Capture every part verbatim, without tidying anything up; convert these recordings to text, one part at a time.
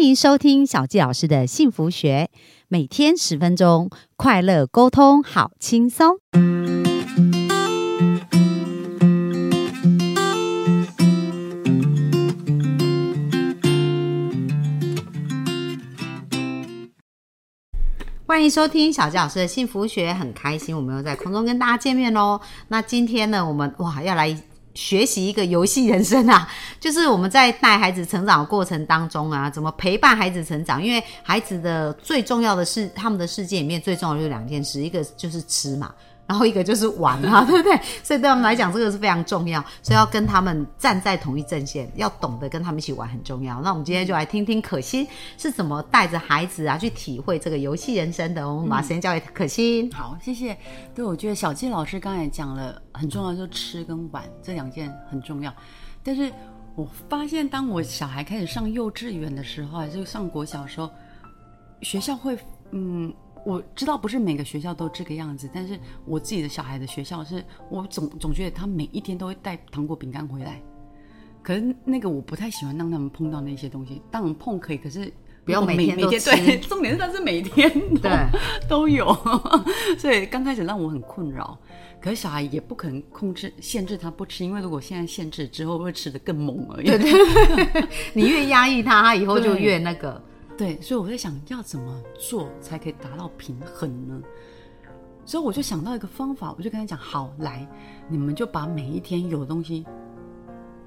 欢迎收听小纪老师的幸福学，每天十分钟，快乐沟通，好轻松。欢迎收听小纪老师的幸福学，很开心我们又在空中跟大家见面咯。那今天呢，我们哇要来学习一个游戏人生啊，就是我们在带孩子成长的过程当中啊，怎么陪伴孩子成长。因为孩子的最重要的是，他们的世界里面最重要的就是两件事，一个就是吃嘛，然后一个就是玩啊，对不对？所以对他们来讲，这个是非常重要，所以要跟他们站在同一阵线，要懂得跟他们一起玩很重要。那我们今天就来听听可心是怎么带着孩子啊去体会这个游戏人生的。我们把时间交给可心、嗯、好，谢谢。对，我觉得小纪老师刚才讲了很重要，就是吃跟玩这两件很重要。但是我发现当我小孩开始上幼稚园的时候，还是上国小的时候，学校会嗯我知道不是每个学校都这个样子，但是我自己的小孩的学校是我总总觉得他每一天都会带糖果饼干回来，可是那个我不太喜欢让他们碰到那些东西。当然碰可以，可是不要每天都吃。对，重点是他是每天 都, 对都有所以刚开始让我很困扰。可是小孩也不可能控制限制他不吃，因为如果现在限制之后会吃得更猛而已。对对你越压抑他，他以后就越那个。对，所以我在想要怎么做才可以达到平衡呢？所以我就想到一个方法，我就跟他讲，好，来，你们就把每一天有的东西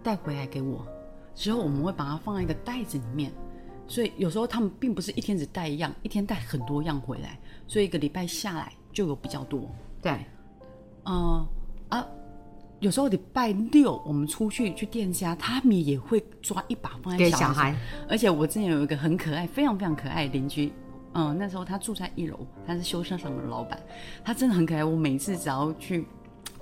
带回来给我，之后我们会把它放在一个袋子里面。所以有时候他们并不是一天只带一样，一天带很多样回来，所以一个礼拜下来就有比较多。对，呃啊有时候礼拜六我们出去去店家，他们也会抓一把放在小 孩, 小孩而且我之前有一个很可爱，非常非常可爱的邻居，嗯，那时候他住在一楼，他是修车厂的老板，他真的很可爱。我每次只要去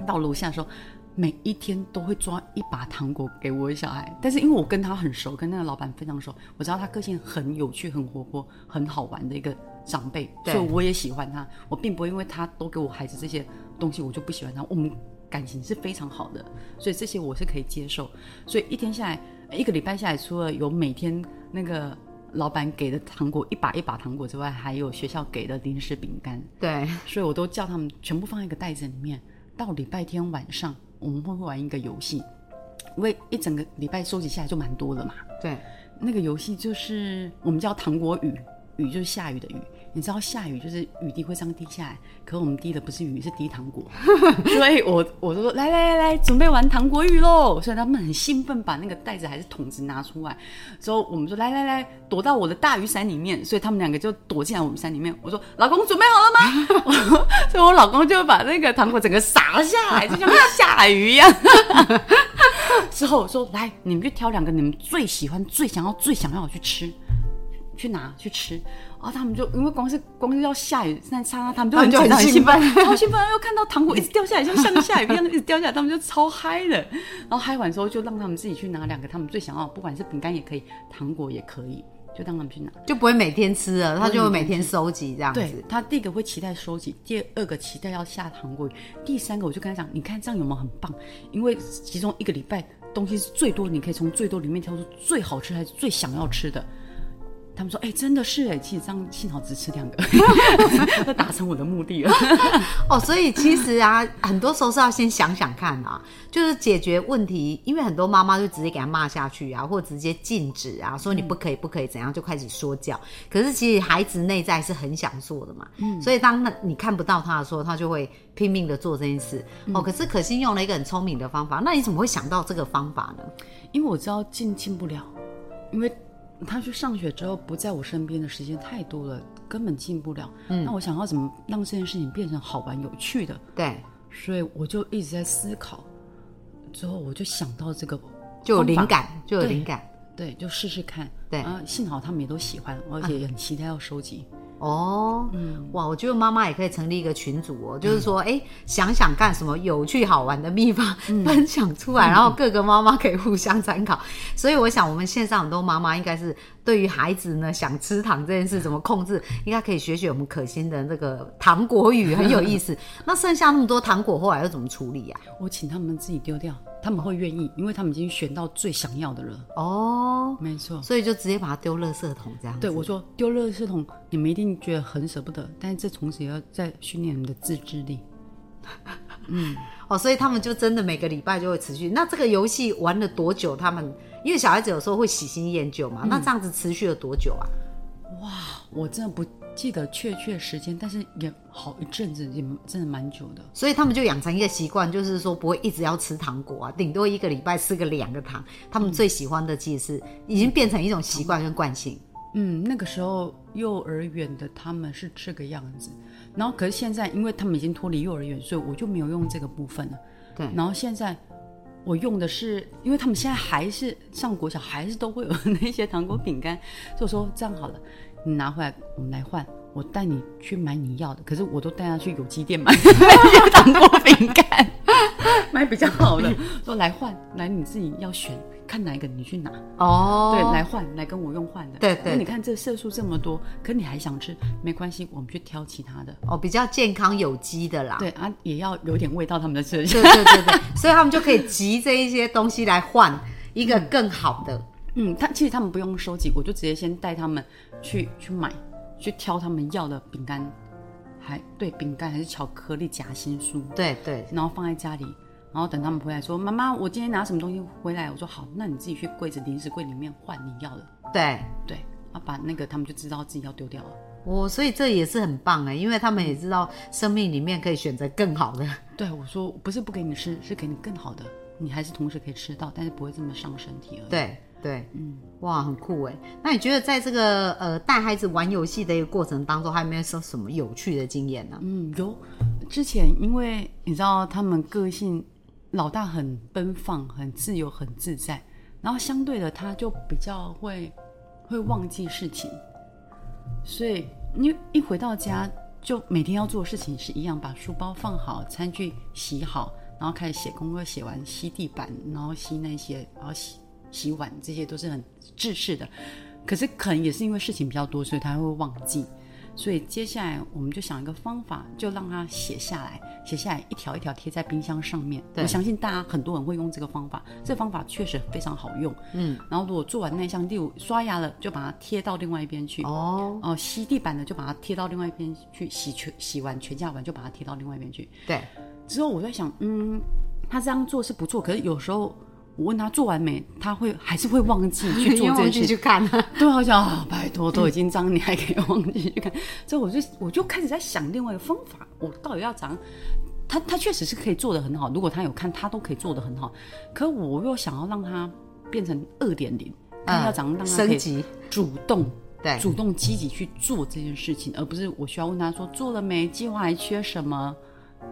到楼下的时候，每一天都会抓一把糖果给我的小孩。但是因为我跟他很熟，跟那个老板非常熟，我知道他个性很有趣，很活泼，很好玩的一个长辈，所以我也喜欢他。我并不会因为他都给我孩子这些东西我就不喜欢他，我们感情是非常好的，所以这些我是可以接受。所以一天下来，一个礼拜下来，除了有每天那个老板给的糖果一把一把糖果之外，还有学校给的零食饼干。对，所以我都叫他们全部放在一个袋子里面。到礼拜天晚上我们会玩一个游戏，因为一整个礼拜收集下来就蛮多了嘛。对，那个游戏就是我们叫糖果雨，雨就是下雨的雨。你知道下雨就是雨滴会这样滴下来，可我们滴的不是雨，是滴糖果所以我我就说，来来来来，准备玩糖果雨咯。所以他们很兴奋，把那个袋子还是桶子拿出来之后，我们说，来来来，躲到我的大雨伞里面。所以他们两个就躲进来我们伞里面。我说，老公准备好了吗所以我老公就把那个糖果整个撒下来，就像下雨一样之后我说，来，你们就挑两个你们最喜欢最想要最想要去吃，去拿去吃。然后他们就因为光是光是要下雨那刹那，他们就很紧张很兴奋超兴奋，又看到糖果一直掉下来，就像下雨一样一直掉下来，他们就超嗨的。然后嗨完之后就让他们自己去拿两个他们最想要，不管是饼干也可以，糖果也可以，就让他们去拿，就不会每天吃了，他就会每天收集这样子。对，他第一个会期待收集，第二个期待要下糖果，第三个我就跟他讲，你看这样有没有很棒？因为其中一个礼拜东西是最多，你可以从最多里面挑出最好吃还是最想要吃的。他们说，哎、欸，真的是哎，其实这样幸好只吃两个，都达成我的目的了。哦，所以其实啊，很多时候是要先想想看啊，就是解决问题。因为很多妈妈就直接给他骂下去啊，或直接禁止啊，说你不可以不可以怎样，就开始说教。可是其实孩子内在是很想做的嘛，嗯、所以当你看不到他的时候，他就会拼命的做这件事。哦，可是可心用了一个很聪明的方法，那你怎么会想到这个方法呢？因为我知道进进不了，因为他去上学之后不在我身边的时间太多了，根本进不了、嗯、那我想要怎么让这件事情变成好玩有趣的。对，所以我就一直在思考，之后我就想到这个就有灵感就有灵感 对, 对就试试看。对啊，幸好他们也都喜欢，而且也很期待要收集、啊哦，嗯，哇，我觉得妈妈也可以成立一个群组哦，嗯、就是说，哎，想想干什么有趣好玩的秘方、嗯、分享出来，然后各个妈妈可以互相参考。嗯、所以我想，我们线上很多妈妈应该是对于孩子呢想吃糖这件事怎么控制，应该可以学学我们可心的那个糖果语，很有意思。那剩下那么多糖果后来又怎么处理啊？我请他们自己丢掉，他们会愿意，因为他们已经选到最想要的了。哦，没错，所以就直接把它丢垃圾桶这样子。对，我说丢垃圾桶你们一定觉得很舍不得，但是这同时也要再训练你们的自制力。嗯，哦，所以他们就真的每个礼拜就会持续。那这个游戏玩了多久？他们因为小孩子有时候会喜新厌旧嘛、嗯，那这样子持续了多久啊？哇，我真的不记得确切时间，但是也好一阵子，也真的蛮久的。所以他们就养成一个习惯，就是说不会一直要吃糖果啊，顶多一个礼拜吃个两个糖。他们最喜欢的其实是已经变成一种习惯跟惯性。嗯，那个时候幼儿园的他们是这个样子，然后可是现在因为他们已经脱离幼儿园，所以我就没有用这个部分了。对，然后现在我用的是，因为他们现在还是上国小，还是都会有那些糖果饼干，所以我说这样好了，你拿回来我们来换，我带你去买你要的，可是我都带他去有机店买糖果饼干买比较好的，说来换，来你自己要选，看哪一个你去拿。哦，对，来换，来跟我用换的。对对，你看这色素这么多，可你还想吃，没关系，我们去挑其他的。哦，比较健康有机的啦。对啊，也要有点味道他们的吃。对对对对，所以他们就可以集这一些东西来换一个更好的。嗯，他其实他们不用收集，我就直接先带他们去去买，去挑他们要的饼干，还对饼干还是巧克力夹心酥。对对，然后放在家里。然后等他们回来说，妈妈我今天拿什么东西回来，我说好，那你自己去柜子零食柜里面换你要的。对对，啊，把那个他们就知道自己要丢掉了。哦，所以这也是很棒耶，因为他们也知道生命里面可以选择更好的。对，我说不是不给你吃，是给你更好的，你还是同时可以吃到，但是不会这么伤身体而已。对对，嗯，哇，很酷耶。那你觉得在这个呃带孩子玩游戏的一个过程当中，还有没有什么有趣的经验呢？嗯，有，之前因为你知道他们个性，老大很奔放，很自由，很自在，然后相对的他就比较会会忘记事情，所以因为一回到家就每天要做的事情是一样，把书包放好，餐具洗好，然后开始写功课，写完吸地板，然后吸那些，然后洗洗碗，这些都是很制式的。可是可能也是因为事情比较多，所以他会忘记，所以接下来我们就想一个方法，就让他写下来，写下来一条一条贴在冰箱上面。我相信大家很多人会用这个方法，这个方法确实非常好用。嗯，然后如果做完那项，例如刷牙了就把它贴到另外一边去，哦，呃、洗地板了就把它贴到另外一边去，洗全洗完全家完就把它贴到另外一边去。对，之后我在想，嗯，他这样做是不错，可是有时候我问他做完没，他会还是会忘记去做这件事，忘记去看、啊、对，我想、哦、拜托都已经这样、嗯、你还可以忘记去看。所以我就我就开始在想另外一个方法，我到底要怎样。他他确实是可以做得很好，如果他有看他都可以做得很好，可我又想要让他变成 二点零、嗯、他要怎样让他可以主动主动积极去做这件事情，而不是我需要问他说做了没，计划还缺什么。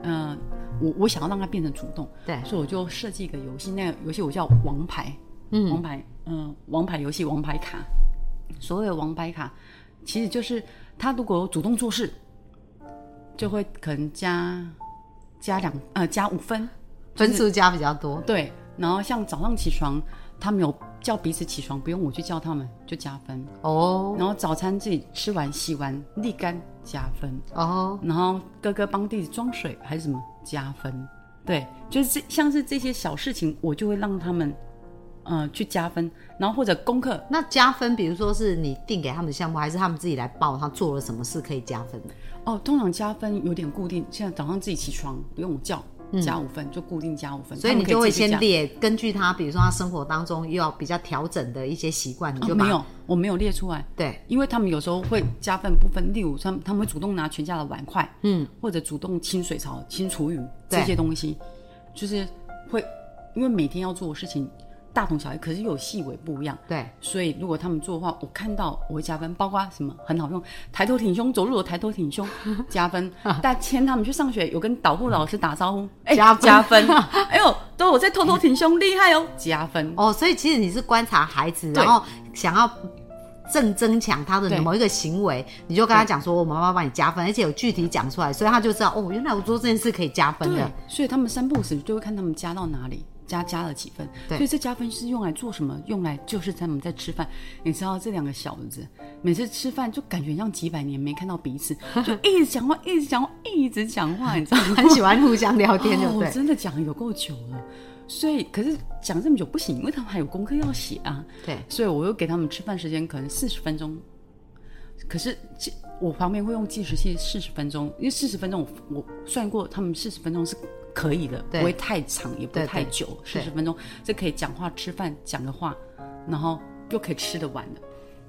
嗯、呃，我我想要让他变成主动，对，所以我就设计一个游戏，那个游戏我叫王牌，嗯，王牌，嗯、呃，王牌游戏，王牌卡。所谓的王牌卡，其实就是他如果主动做事，就会可能加加两呃加五分、就是，分数加比较多。对，然后像早上起床，他们有叫彼此起床，不用我去叫他们，就加分。哦、oh. 然后早餐自己吃完洗完沥干加分。哦、oh. 然后哥哥帮弟弟装水还是什么加分。对，就是像是这些小事情我就会让他们呃去加分。然后或者功课，那加分比如说是你定给他们的项目，还是他们自己来报他做了什么事可以加分的？哦，通常加分有点固定，现在早上自己起床不用我叫加五分、嗯、就固定加五分，所以你就会先列，根据他比如说他生活当中要比较调整的一些习惯，你就、哦、没有，我没有列出来。对，因为他们有时候会加分部分，例如他们他们会主动拿全家的碗筷，嗯，或者主动清水槽、清厨余这些东西，就是会因为每天要做的事情大同小异，可是有细微不一样。对，所以如果他们做的话，我看到我会加分，包括什么很好用，抬头挺胸，走路我抬头挺胸加分。但牵他们去上学，有跟导护老师打招呼，哎、欸，加分。哎呦，对，我在偷偷挺胸，厉害哦，加分。哦，所以其实你是观察孩子，然后想要正增强他的某一个行为，你就跟他讲说我妈妈帮你加分，而且有具体讲出来，所以他就知道哦，原来我做这件事可以加分的。对，所以他们三不五时就会看他们加到哪里。加加了几分，对，所以这加分是用来做什么？用来就是他们在吃饭，你知道这两个小子每次吃饭就感觉像几百年没看到彼此，就一直讲话一直讲话一直讲话你知道吗？很喜欢互相聊天就对、哦、真的讲有够久了，所以可是讲这么久不行，因为他们还有功课要写啊，对，所以我又给他们吃饭时间可能四十分钟，可是我旁边会用计时器四十分钟，因为四十分钟 我, 我算过他们四十分钟是可以的，不会太长也不会太久，四十分钟这可以讲话吃饭讲的话，然后又可以吃得完的。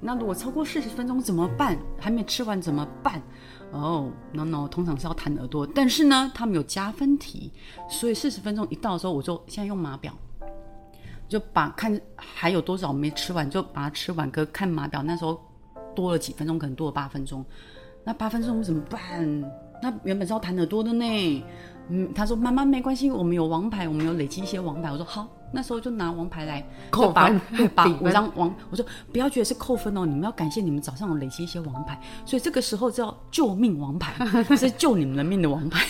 那如果超过四十分钟怎么办？还没吃完怎么办？哦、oh, no no 通常是要弹耳朵，但是呢他们有加分题，所以四十分钟一到的时候我就现在用码表，就把看还有多少没吃完就把它吃完，可看码表那时候多了几分钟，可能多了八分钟，那八分钟怎么办？那原本是要弹耳朵的呢。嗯，他说妈妈没关系，我们有王牌，我们有累积一些王牌。我说好，那时候就拿王牌来扣分，对，把五张王。我说不要觉得是扣分哦，你们要感谢你们早上有累积一些王牌，所以这个时候叫救命王牌，是救你们的命的王牌，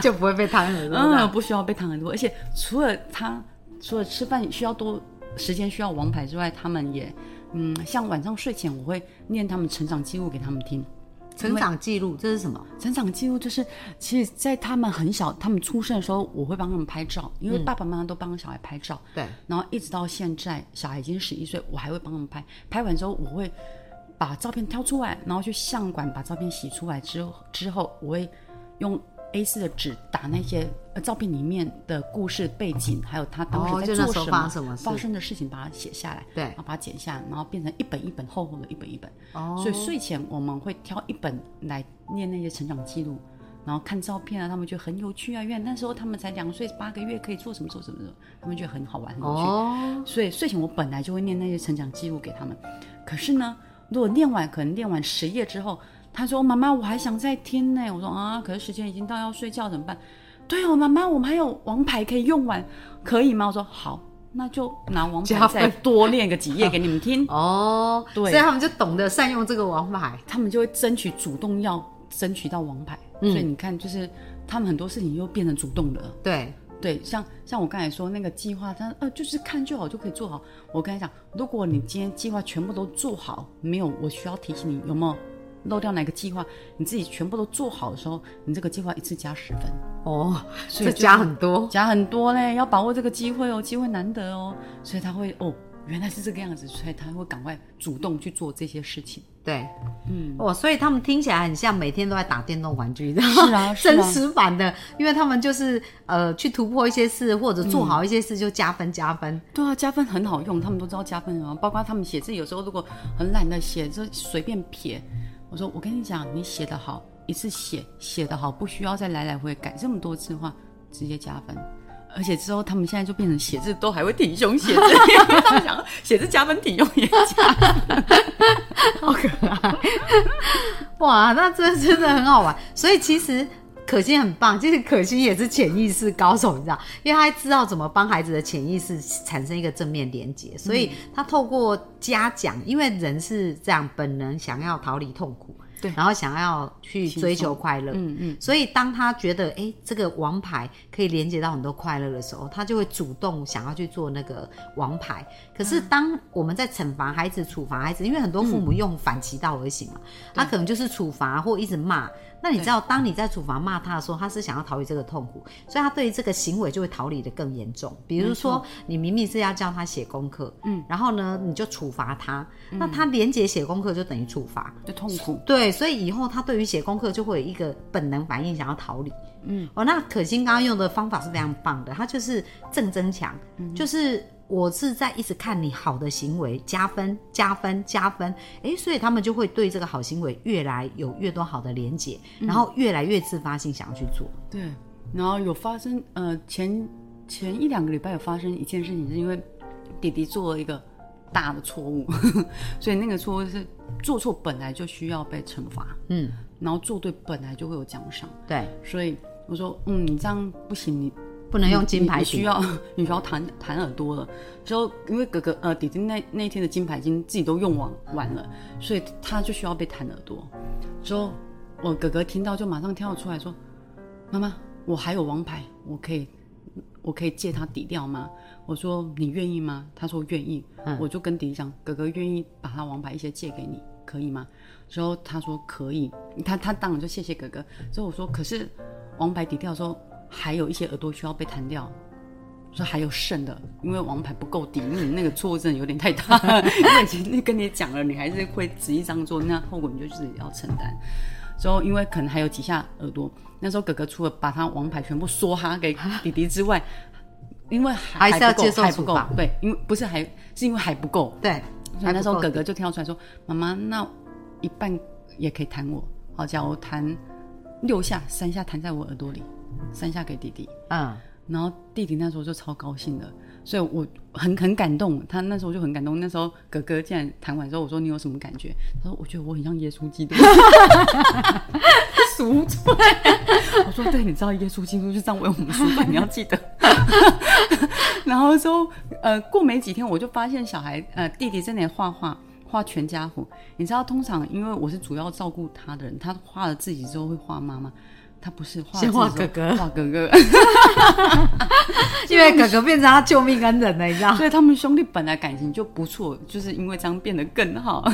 就不会被弹耳朵。嗯，不需要被弹耳朵，而且除了他除了吃饭需要多时间需要王牌之外，他们也嗯，像晚上睡前我会念他们成长记录给他们听。成长记录这是什么？成长记录就是其实在他们很小他们出生的时候我会帮他们拍照，因为爸爸妈妈都帮小孩拍照、嗯、对，然后一直到现在小孩已经十一岁，我还会帮他们拍，拍完之后我会把照片挑出来，然后去相馆把照片洗出来之后之后我会用A 四 的纸打那些照片里面的故事背景，还有他当时在做什么、哦、发, 什么发生的事情，把它写下来，对，然后把它剪下来，然后变成一本一本厚厚的一本一本、哦、所以睡前我们会挑一本来念那些成长记录，然后看照片啊，他们觉得很有趣啊，因为那时候他们才两岁八个月可以做什么做什么，他们觉得很好玩很有趣、哦、所以睡前我本来就会念那些成长记录给他们，可是呢如果念完可能念完十页之后他说妈妈我还想再听呢，我说啊可是时间已经到要睡觉怎么办？对哦妈妈我们还有王牌可以用完可以吗？我说好，那就拿王牌再多练个几页给你们听哦，对，所以他们就懂得善用这个王牌，他们就会争取主动要争取到王牌、嗯、所以你看就是他们很多事情又变成主动了，对对，像像我刚才说那个计划他、呃、就是看就好就可以做好，我跟他讲如果你今天计划全部都做好，没有我需要提醒你有没有漏掉哪个计划，你自己全部都做好的时候，你这个计划一次加十分哦，所以这加很多，加很多嘞，要把握这个机会哦，机会难得哦，所以他会哦，原来是这个样子，所以他会赶快主动去做这些事情。对，嗯，哦，所以他们听起来很像每天都在打电动玩具，是啊，真实版的，因为他们就是呃去突破一些事或者做好一些事就加分加分、嗯。对啊，加分很好用，他们都知道加分啊，包括他们写字有时候如果很懒得写，就随便撇。我说我跟你讲你写得好一次写写得好，不需要再来来回改这么多次的话直接加分，而且之后他们现在就变成写字都还会挺胸写字他们想写字加分挺胸也加分好可爱哇那真真的很好玩，所以其实可心很棒，其实可心也是潜意识高手，你知道，因为他知道怎么帮孩子的潜意识产生一个正面连结，所以他透过嘉奖，因为人是这样，本能想要逃离痛苦，对，然后想要去追求快乐，嗯嗯，所以当他觉得哎这个王牌可以连接到很多快乐的时候，他就会主动想要去做那个王牌。可是当我们在惩罚孩子、处罚孩子，因为很多父母用反其道而行嘛，他、嗯啊、可能就是处罚或一直骂。那你知道当你在处罚骂他的时候，他是想要逃离这个痛苦，所以他对于这个行为就会逃离的更严重，比如说你明明是要叫他写功课、嗯、然后呢你就处罚他、嗯、那他连结写功课就等于处罚，就痛苦，对，所以以后他对于写功课就会有一个本能反应想要逃离。嗯，哦，那可心刚刚用的方法是非常棒的，他就是正增强、嗯、就是我是在一直看你好的行为加分加分加分，诶，所以他们就会对这个好行为越来有越多好的连结、嗯、然后越来越自发性想要去做。对，然后有发生呃前前一两个礼拜有发生一件事情，是因为弟弟做了一个大的错误所以那个错误是做错本来就需要被惩罚，嗯，然后做对本来就会有奖赏，对，所以我说嗯你这样不行，你不能用金牌顶，你需要你需要弹弹耳朵了。之后因为哥哥呃弟弟那那一天的金牌已经自己都用完完了，所以他就需要被弹耳朵。之后我哥哥听到就马上跳出来说：“妈妈，我还有王牌，我可以，我可以借他底调吗？我说你愿意吗？他说愿意、嗯、我就跟弟弟讲，哥哥愿意把他王牌一些借给你可以吗？之后他说可以，他他当然就谢谢哥哥。之后我说可是王牌底调的时候还有一些耳朵需要被弹掉，说还有剩的，因为王牌不够低，你那个错误真的有点太大了因为其实跟你讲了你还是会执意这样做，那后果你就自己要承担。之后因为可能还有几下耳朵，那时候哥哥除了把他王牌全部梭哈给弟弟之外，因为 还, 还是要接受处罚，对，因为不是还是因为还不够，对，所以那时候哥哥就跳出来说，妈妈那一半也可以弹我，好，假如弹六下三下弹在我耳朵里，三下给弟弟，嗯，然后弟弟那时候就超高兴的，所以我很很感动，他那时候就很感动。那时候哥哥竟然弹完之后，我说你有什么感觉？他说我觉得我很像耶稣基督，赎罪。我说对，你知道耶稣基督是这样为我们赎罪，你要记得。然后之后呃，过没几天我就发现小孩呃弟弟在那里画画。画全家福，你知道通常因为我是主要照顾他的人，他画了自己之后会画妈妈，他不是画先画哥哥，画哥哥因为哥哥变成他救命恩人了，你知道，所以他们兄弟本来感情就不错，就是因为这样变得更好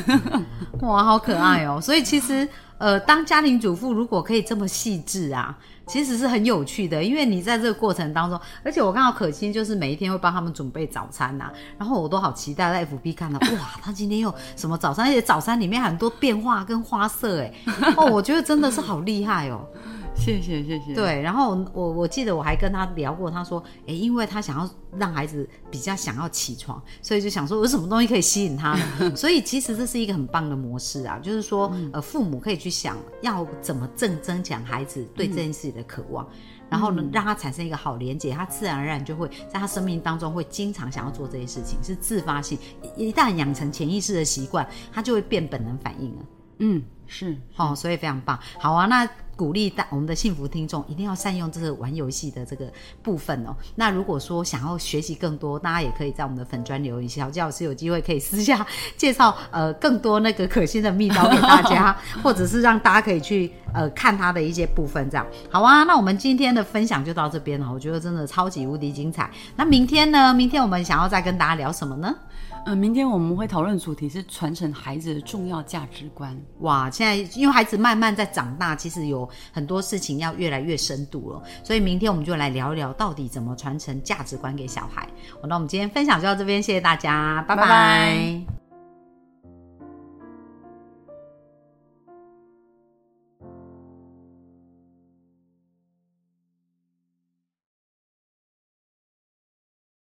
哇，好可爱哦、喔、所以其实呃，当家庭主妇如果可以这么细致啊，其实是很有趣的，因为你在这个过程当中，而且我看到可心就是每一天会帮他们准备早餐啊，然后我都好期待在 F B 看到哇，他今天有什么早餐，而且早餐里面很多变化跟花色哎，哦，我觉得真的是好厉害哦，谢谢谢谢。对，然后我我记得我还跟他聊过，他说，哎，因为他想要让孩子比较想要起床，所以就想说有什么东西可以吸引他呢？所以其实这是一个很棒的模式啊，就是说、嗯、呃，父母可以去想要怎么正增强孩子对这件事情的渴望、嗯、然后呢让他产生一个好连结，他自然而然就会在他生命当中会经常想要做这些事情，是自发性，一旦养成潜意识的习惯，他就会变本能反应了。嗯，是哦，所以非常棒。好啊，那鼓励我们的幸福听众一定要善用这个玩游戏的这个部分哦。那如果说想要学习更多，大家也可以在我们的粉专留言，小纪老师有机会可以私下介绍呃更多那个可心的秘招给大家或者是让大家可以去呃看他的一些部分，这样。好啊，那我们今天的分享就到这边了，我觉得真的超级无敌精彩。那明天呢，明天我们想要再跟大家聊什么呢？呃，明天我们会讨论主题是传承孩子的重要价值观。哇，现在因为孩子慢慢在长大，其实有很多事情要越来越深度了，所以明天我们就来聊一聊到底怎么传承价值观给小孩。那我们今天分享就到这边，谢谢大家，拜拜。拜拜。